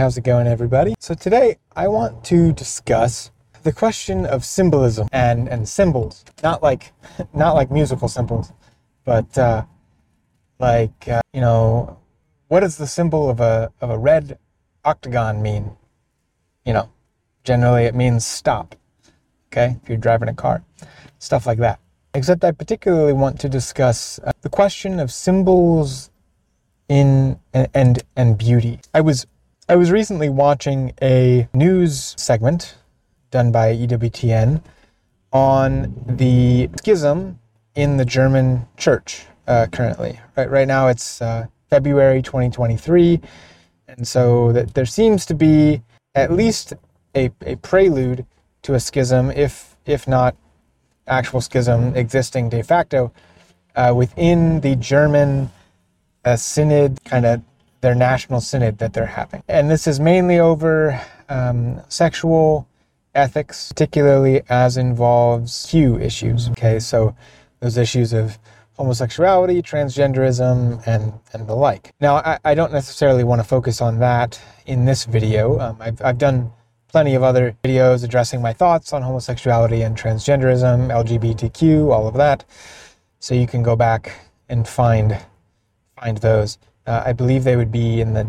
how's it going, everybody? So today I want to discuss the question of symbolism and symbols, not like musical symbols, but you know, what does the symbol of a red octagon mean? You know, generally it means stop. Okay, if you're driving a car, stuff like that. Except I particularly want to discuss the question of symbols in and beauty. I was recently watching a news segment done by EWTN on the schism in the German church currently. Right now it's February 2023, and so that there seems to be at least a prelude to a schism, if not actual schism existing de facto within the German synod, kind of their national synod that they're having. And this is mainly over sexual ethics, particularly as involves Q issues. Okay, so those issues of homosexuality, transgenderism, and the like. Now, I don't necessarily want to focus on that in this video. I've done plenty of other videos addressing my thoughts on homosexuality and transgenderism, LGBTQ, all of that. So you can go back and find those. I believe they would be in the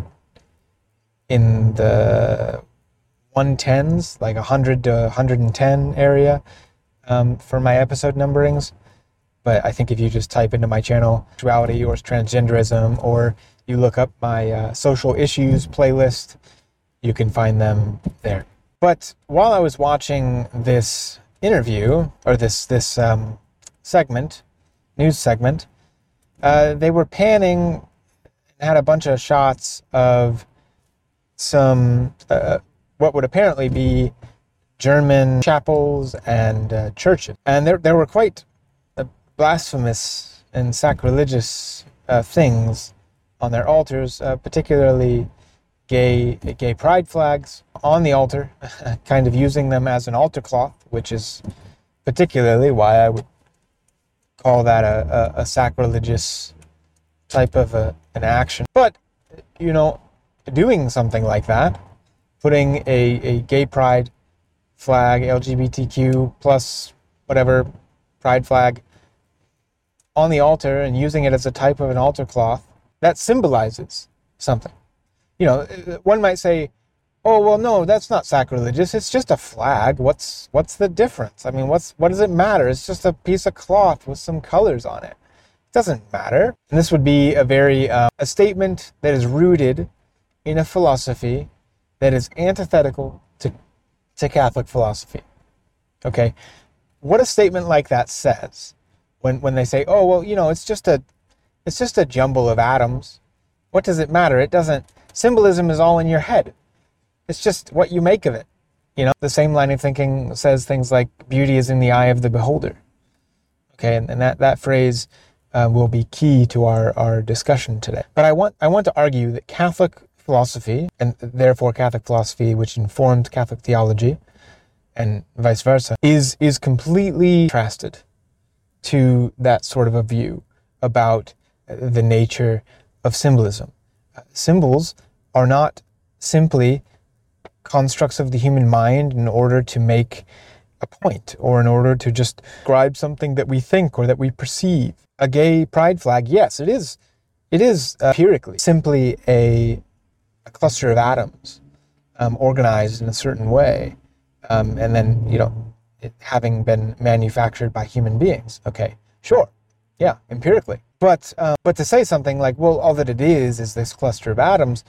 110s, like 100 to 110 area for my episode numberings. But I think if you just type into my channel sexuality or transgenderism, or you look up my social issues playlist, you can find them there. But while I was watching this interview, or this news segment, they were panning and had a bunch of shots of some what would apparently be German chapels and churches, and there were quite blasphemous and sacrilegious things on their altars, particularly gay pride flags on the altar, kind of using them as an altar cloth, which is particularly why I would call that a sacrilegious type of an action. But, you know, doing something like that, putting a gay pride flag, LGBTQ plus whatever pride flag on the altar and using it as a type of an altar cloth, that symbolizes something. You know, one might say, "Oh, well, no, that's not sacrilegious. It's just a flag. What's the difference? I mean, what does it matter? It's just a piece of cloth with some colors on it. It doesn't matter." And this would be a very a statement that is rooted in a philosophy that is antithetical to Catholic philosophy. Okay, what a statement like that says when they say, "Oh, well, you know, it's just a jumble of atoms. What does it matter? It doesn't." Symbolism is all in your head. It's just what you make of it. You know, the same line of thinking says things like beauty is in the eye of the beholder. Okay, and that phrase will be key to our discussion today. But I want to argue that Catholic philosophy, and therefore Catholic philosophy which informed Catholic theology, and vice versa, is completely contrasted to that sort of a view about the nature of symbolism. Symbols are not simply constructs of the human mind in order to make a point or in order to just describe something that we think or that we perceive. A gay pride flag, yes, it is empirically simply a cluster of atoms organized in a certain way, and then, you know, it having been manufactured by human beings. Okay, sure, yeah, empirically. But to say something like, well, all that it is this cluster of atoms,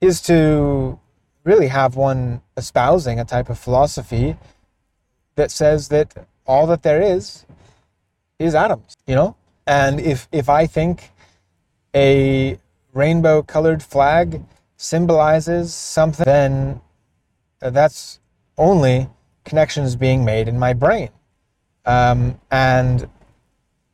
is to really have one espousing a type of philosophy that says that all that there is atoms, you know? And if I think a rainbow-colored flag symbolizes something, then that's only connections being made in my brain. And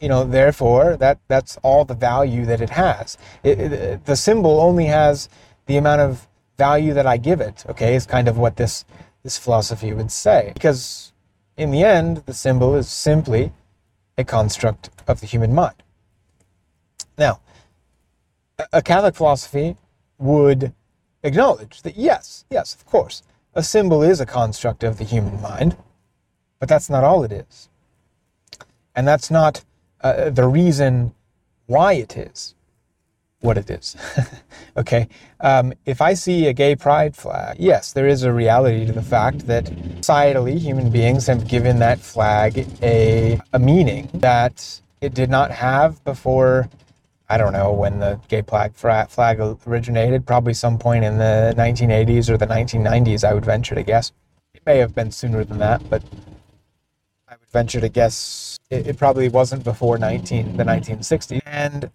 you know, therefore, that's all the value that it has. The symbol only has the amount of value that I give it, okay, is kind of what this philosophy would say. Because in the end, the symbol is simply a construct of the human mind. Now, a Catholic philosophy would acknowledge that yes, of course, a symbol is a construct of the human mind, but that's not all it is. And that's not the reason why it is what it is. Okay? If I see a gay pride flag, yes, there is a reality to the fact that societally human beings have given that flag a meaning that it did not have before. I don't know when the gay flag originated, probably some point in the 1980s or the 1990s, I would venture to guess. It may have been sooner than that, but I would venture to guess it probably wasn't before the 1960s. And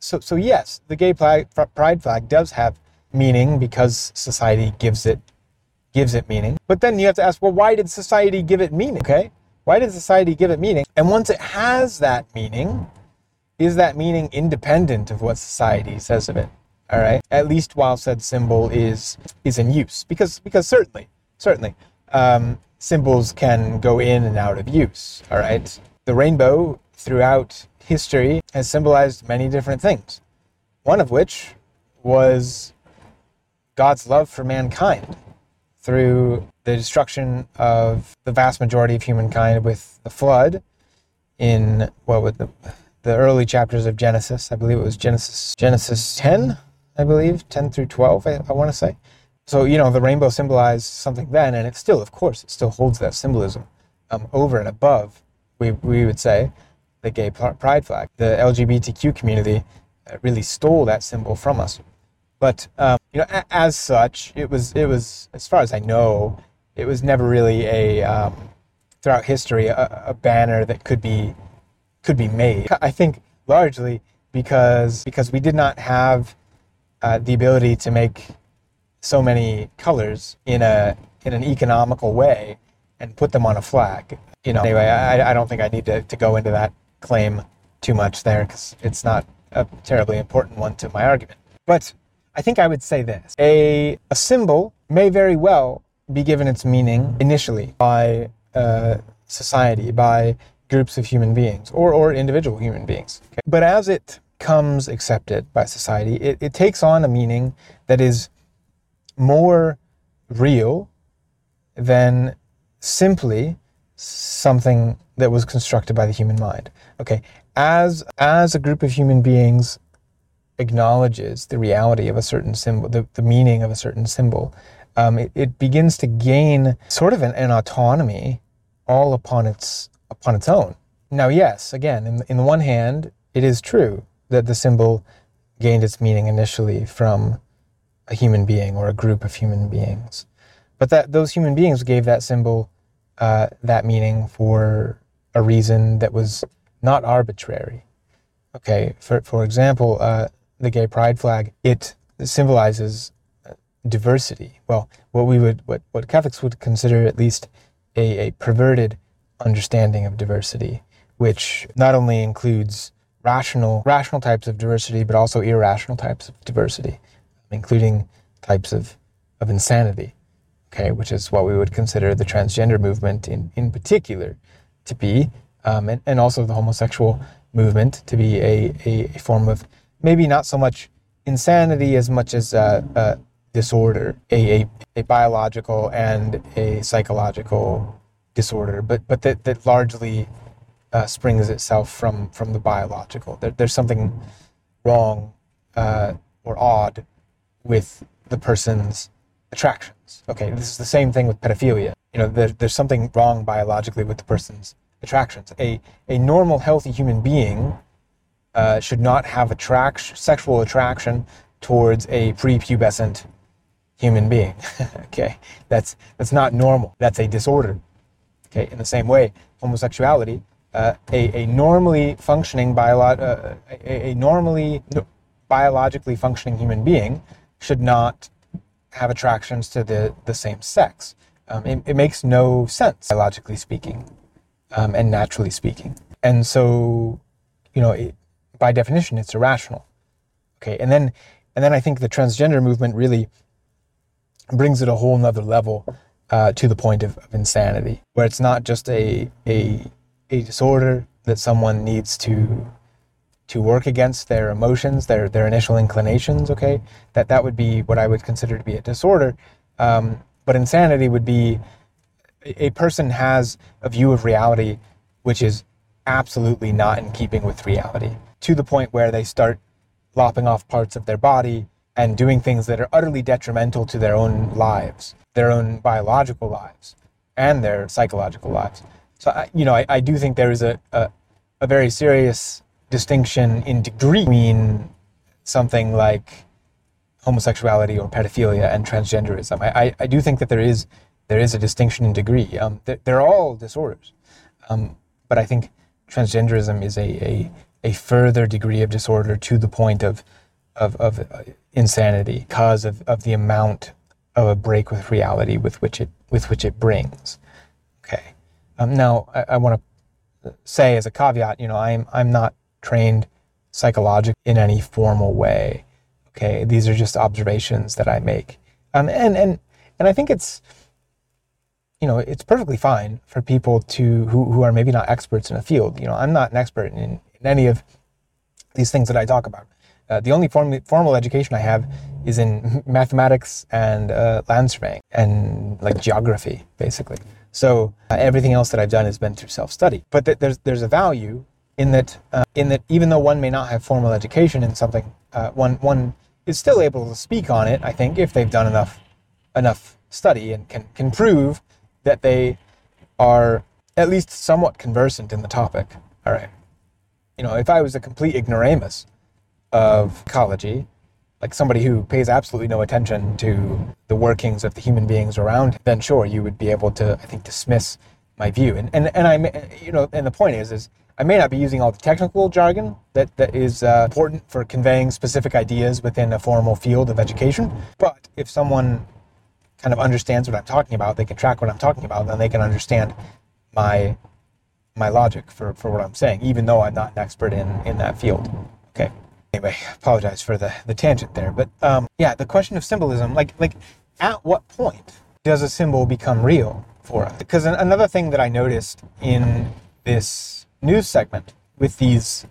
so yes, the gay pride flag does have meaning because society gives it meaning. But then you have to ask, well, why did society give it meaning? Okay, why did society give it meaning? And once it has that meaning, is that meaning independent of what society says of it? All right, at least while said symbol is in use, because certainly symbols can go in and out of use. All right, the rainbow throughout history has symbolized many different things, one of which was God's love for mankind through the destruction of the vast majority of humankind with the flood in the early chapters of Genesis. I believe it was Genesis 10, 10 through 12, I want to say. So, the rainbow symbolized something then, and it still, of course, it still holds that symbolism over and above, we would say, the gay pride flag. The LGBTQ community really stole that symbol from us. But, as such, it was, as far as I know, it was never really throughout history, a banner that could be made. I think largely because we did not have the ability to make so many colors in an economical way and put them on a flag. Anyway, I don't think I need to go into that claim too much there because it's not a terribly important one to my argument. But I think I would say this: a symbol may very well be given its meaning initially by society, by groups of human beings or individual human beings. Okay? But as it becomes accepted by society, it takes on a meaning that is more real than simply something that was constructed by the human mind. Okay, as a group of human beings acknowledges the reality of a certain symbol, the meaning of a certain symbol, it begins to gain sort of an autonomy all upon its own. Now, yes, again, in the one hand, it is true that the symbol gained its meaning initially from a human being or a group of human beings, but that those human beings gave that symbol that meaning for a reason that was not arbitrary. Okay, for example, the gay pride flag, it symbolizes diversity. Well, what Catholics would consider at least a perverted understanding of diversity, which not only includes rational types of diversity, but also irrational types of diversity, including types of insanity, okay, which is what we would consider the transgender movement in particular to be, and also the homosexual movement to be a form of maybe not so much insanity as much as disorder, a biological and a psychological disorder, but that largely springs itself from the biological. There's something wrong or odd with the person's attractions. Okay, this is the same thing with pedophilia. There's something wrong biologically with the person's attractions. A normal, healthy human being should not have sexual attraction towards a prepubescent human being. Okay, that's not normal. That's a disorder. Okay, in the same way, homosexuality, a normally biologically functioning human being should not have attractions to the same sex. It makes no sense, biologically speaking, and naturally speaking. And so, by definition, it's irrational. Okay, and then I think the transgender movement really brings it a whole nother level. To the point of insanity, where it's not just a disorder that someone needs to to work against their emotions, their initial inclinations, okay? That would be what I would consider to be a disorder. But insanity would be a person has a view of reality which is absolutely not in keeping with reality, to the point where they start lopping off parts of their body and doing things that are utterly detrimental to their own lives, their own biological lives, and their psychological lives. So, I do think there is a very serious distinction in degree between something like homosexuality or pedophilia and transgenderism. I do think that there is a distinction in degree. They're all disorders, but I think transgenderism is a further degree of disorder, to the point of insanity, because of the amount of a break with reality with which it brings. Okay. Now I want to say as a caveat, I'm not trained psychologically in any formal way. Okay, these are just observations that I make, and I think it's perfectly fine for people who are maybe not experts in a field. I'm not an expert in any of these things that I talk about. The only formal education I have is in mathematics and land surveying and like geography, basically. So everything else that I've done has been through self-study. But there's a value in that even though one may not have formal education in something, one is still able to speak on it, I think, if they've done enough study and can prove that they are at least somewhat conversant in the topic. All right. If I was a complete ignoramus of ecology, like somebody who pays absolutely no attention to the workings of the human beings around him, then sure, you would be able to, I think, dismiss my view. And the point is I may not be using all the technical jargon that is important for conveying specific ideas within a formal field of education, but if someone kind of understands what I'm talking about, they can track what I'm talking about, then they can understand my logic for what I'm saying, even though I'm not an expert in that field. Okay. Anyway, I apologize for the tangent there, but the question of symbolism, like at what point does a symbol become real for us? Because another thing that I noticed in this news segment with these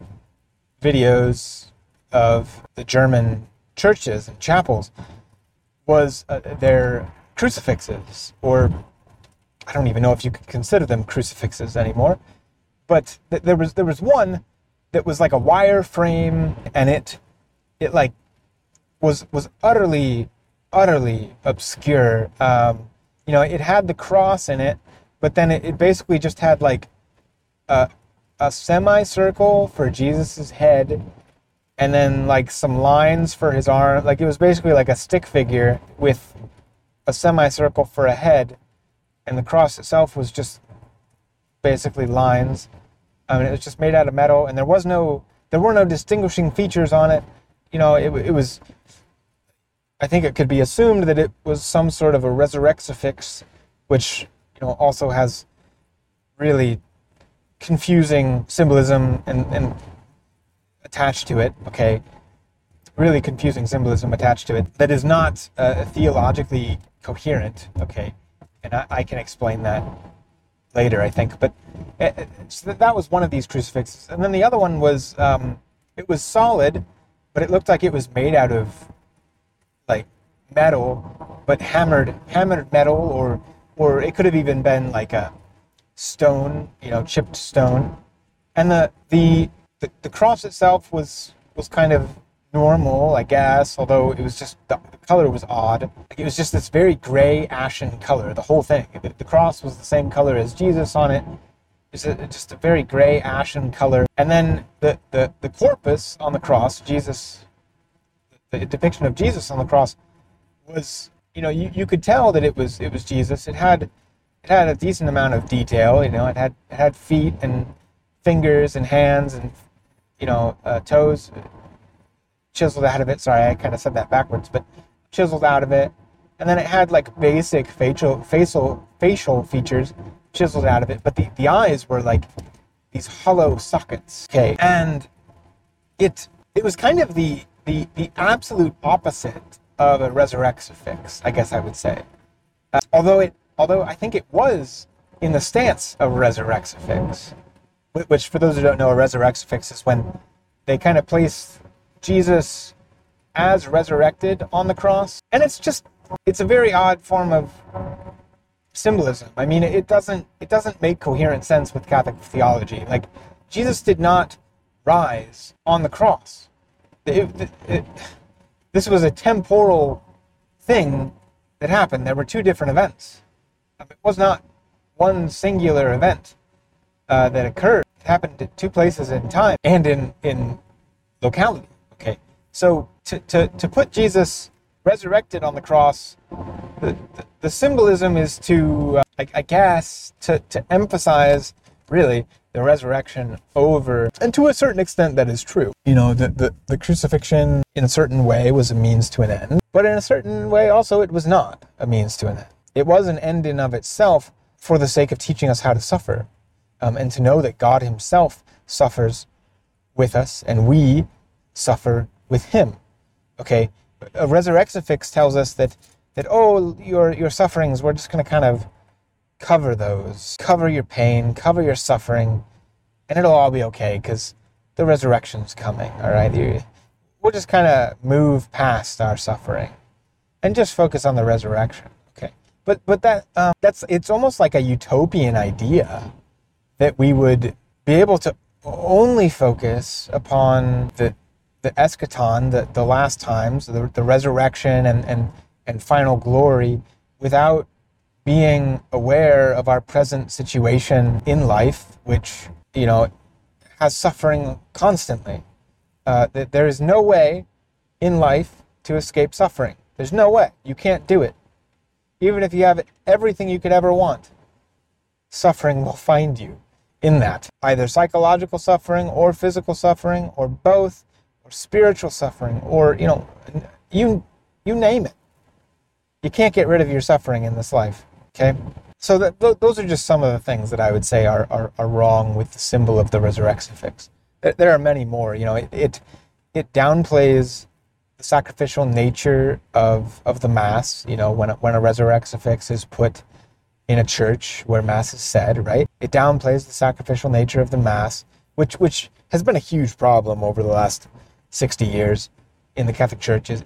videos of the German churches and chapels was their crucifixes, or I don't even know if you could consider them crucifixes anymore, but there was one that was like a wire frame, and it like was utterly obscure. It had the cross in it, but then it basically just had like a semicircle for Jesus's head, and then like some lines for his arm. Like it was basically like a stick figure with a semicircle for a head, and the cross itself was just basically lines. It was just made out of metal, and there were no distinguishing features on it. It was, I think it could be assumed that it was some sort of a resurrexifix, which, also has really confusing symbolism and attached to it, okay? Really confusing symbolism attached to it that is not theologically coherent, okay? And I can explain that later, I think, but so that was one of these crucifixes. And then the other one was, it was solid, but it looked like it was made out of like metal, but hammered metal, or it could have even been like a stone, chipped stone. And the cross itself was kind of normal, I guess, although it was just, the color was odd. It was just this very gray, ashen color, the whole thing. The cross was the same color as Jesus on it. It's just a very gray, ashen color. And then the corpus on the cross, Jesus, the depiction of Jesus on the cross was, you could tell that it was Jesus. It had a decent amount of detail, it had feet and fingers and hands and, toes chiseled out of it. Sorry, I kind of said that backwards, but chiseled out of it. And then it had like basic facial features chiseled out of it. But the eyes were like these hollow sockets. Okay. And it was kind of the absolute opposite of a resurrexifix, I guess I would say. Although I think it was in the stance of resurrexifix, which for those who don't know, a resurrexifix is when They kind of place Jesus as resurrected on the cross. And it's a very odd form of symbolism. I mean, it doesn't make coherent sense with Catholic theology. Like, Jesus did not rise on the cross. This was a temporal thing that happened. There were two different events. It was not one singular event that occurred. It happened at two places in time and in locality. Okay, so to put Jesus resurrected on the cross, the symbolism is to, I guess, to emphasize really the resurrection over, and to a certain extent that is true. You know, the crucifixion in a certain way was a means to an end, but in a certain way also it was not a means to an end. It was an end in of itself for the sake of teaching us how to suffer, and to know that God himself suffers with us and we suffer with him. Okay, a resurrexifix tells us that your sufferings, we're just going to kind of cover those, cover your pain, cover your suffering, and it'll all be okay because the resurrection's coming, all right? We'll just kind of move past our suffering and just focus on the resurrection, okay? But it's almost like a utopian idea that we would be able to only focus upon the eschaton, the last times, the resurrection and final glory, without being aware of our present situation in life, which, you know, has suffering constantly. That there is no way in life to escape suffering. There's no way. You can't do it. Even if you have everything you could ever want, suffering will find you in that. Either psychological suffering or physical suffering or both, or spiritual suffering, or, you know, you name it. You can't get rid of your suffering in this life, okay? So those are just some of the things that I would say are wrong with the symbol of the resurrexifix. There are many more, you know. It downplays the sacrificial nature of the Mass, you know, when a resurrexifix is put in a church where Mass is said, right? It downplays the sacrificial nature of the Mass, which has been a huge problem over the last 60 years in the Catholic Church, is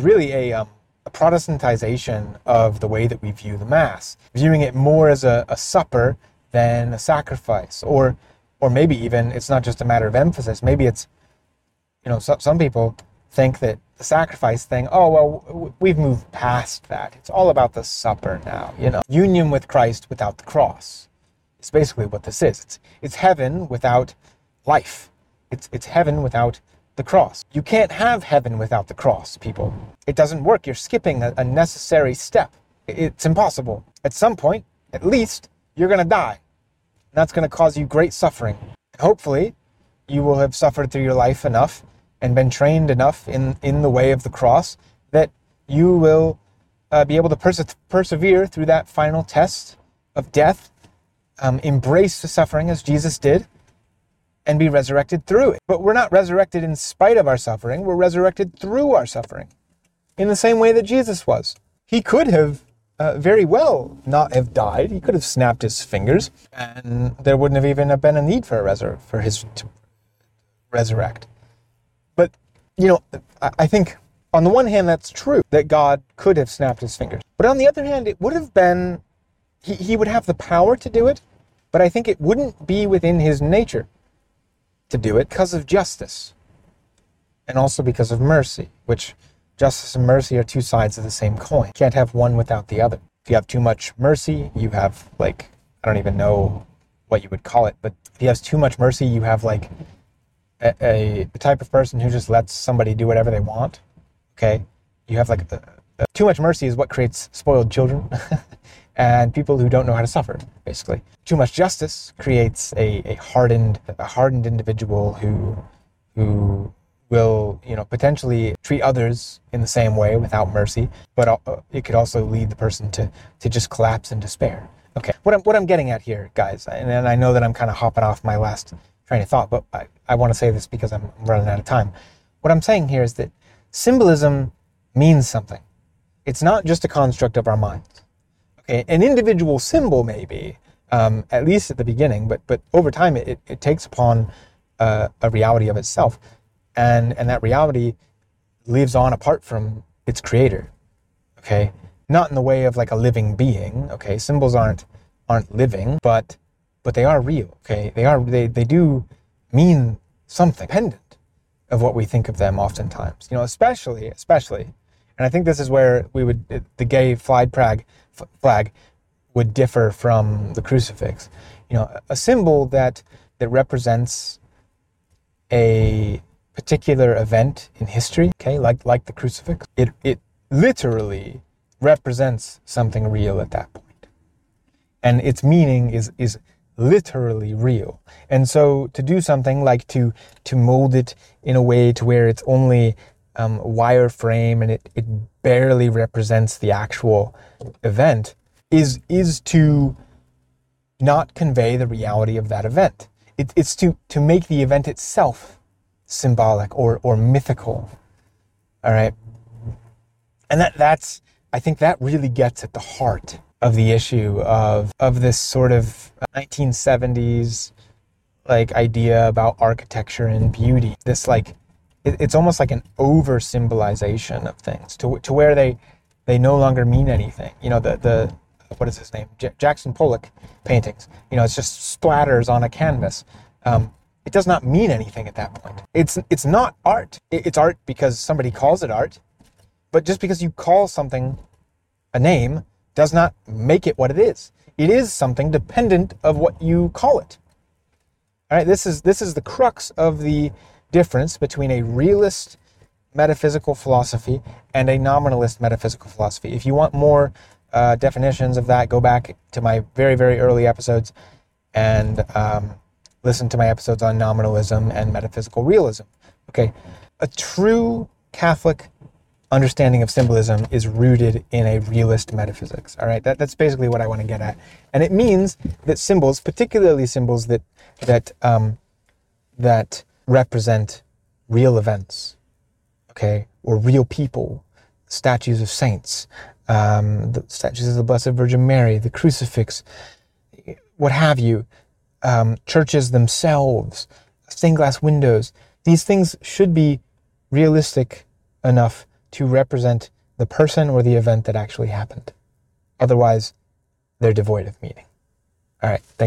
really a Protestantization of the way that we view the Mass, viewing it more as a supper than a sacrifice, or maybe even it's not just a matter of emphasis. Maybe it's, you know, some people think that the sacrifice thing, oh, well, we've moved past that. It's all about the supper now, you know. Union with Christ without the cross. It's basically what this is. It's heaven without life. It's heaven without the cross. You can't have heaven without the cross, people. It doesn't work. You're skipping a necessary step. It's impossible. At some point, at least, you're going to die. And that's going to cause you great suffering. And hopefully, you will have suffered through your life enough and been trained enough in the way of the cross that you will be able to persevere through that final test of death, embrace the suffering as Jesus did, and be resurrected through it. But we're not resurrected in spite of our suffering. We're resurrected through our suffering, in the same way that Jesus was. He could have very well not have died. He could have snapped his fingers, and there wouldn't have even been a need for his to resurrect. But, you know, I think on the one hand that's true, that God could have snapped his fingers. But on the other hand, it would have been, he would have the power to do it, but I think it wouldn't be within his nature to do it, because of justice and also because of mercy, which justice and mercy are two sides of the same coin. You can't have one without the other. If you have too much mercy, you have, like, I don't even know what you would call it, but if you have too much mercy, you have like a type of person who just lets somebody do whatever they want. Okay, you have like too much mercy is what creates spoiled children and people who don't know how to suffer, basically. Too much justice creates a hardened individual who will, you know, potentially treat others in the same way without mercy, but it could also lead the person to just collapse in despair. Okay, what I'm getting at here, guys, and I know that I'm kind of hopping off my last train of thought, but I want to say this because I'm running out of time. What I'm saying here is that symbolism means something. It's not just a construct of our minds. Okay, an individual symbol maybe, at least at the beginning, but over time it takes upon a reality of itself, and that reality lives on apart from its creator. Okay, not in the way of like a living being. Okay, symbols aren't living, but they are real. Okay, they do mean something dependent of what we think of them. Oftentimes, you know, especially, and I think this is where the gay flag would differ from the crucifix. You know, a symbol that represents a particular event in history, okay, like the crucifix, it literally represents something real at that point. And its meaning is literally real. And so to do something like to mold it in a way to where it's only wireframe and it barely represents the actual event is to not convey the reality of that event. It's to make the event itself symbolic or mythical. All right. And that's, I think that really gets at the heart of the issue of this sort of 1970s like idea about architecture and beauty. This like, it's almost like an over symbolization of things to where they no longer mean anything. You know, the what is his name? Jackson Pollock paintings. You know, it's just splatters on a canvas. It does not mean anything at that point. It's not art. It's art because somebody calls it art, but just because you call something a name does not make it what it is. It is something dependent of what you call it. All right, this is the crux of the difference between a realist metaphysical philosophy and a nominalist metaphysical philosophy. If you want more definitions of that, go back to my very, very early episodes and listen to my episodes on nominalism and metaphysical realism. Okay, a true Catholic understanding of symbolism is rooted in a realist metaphysics. All right, that's basically what I want to get at, and it means that symbols, particularly symbols that represent real events, okay, or real people, statues of saints. The statues of the Blessed Virgin Mary, the crucifix, what have you, churches themselves, stained glass windows. These things should be realistic enough to represent the person or the event that actually happened. Otherwise, they're devoid of meaning. All right, thank you.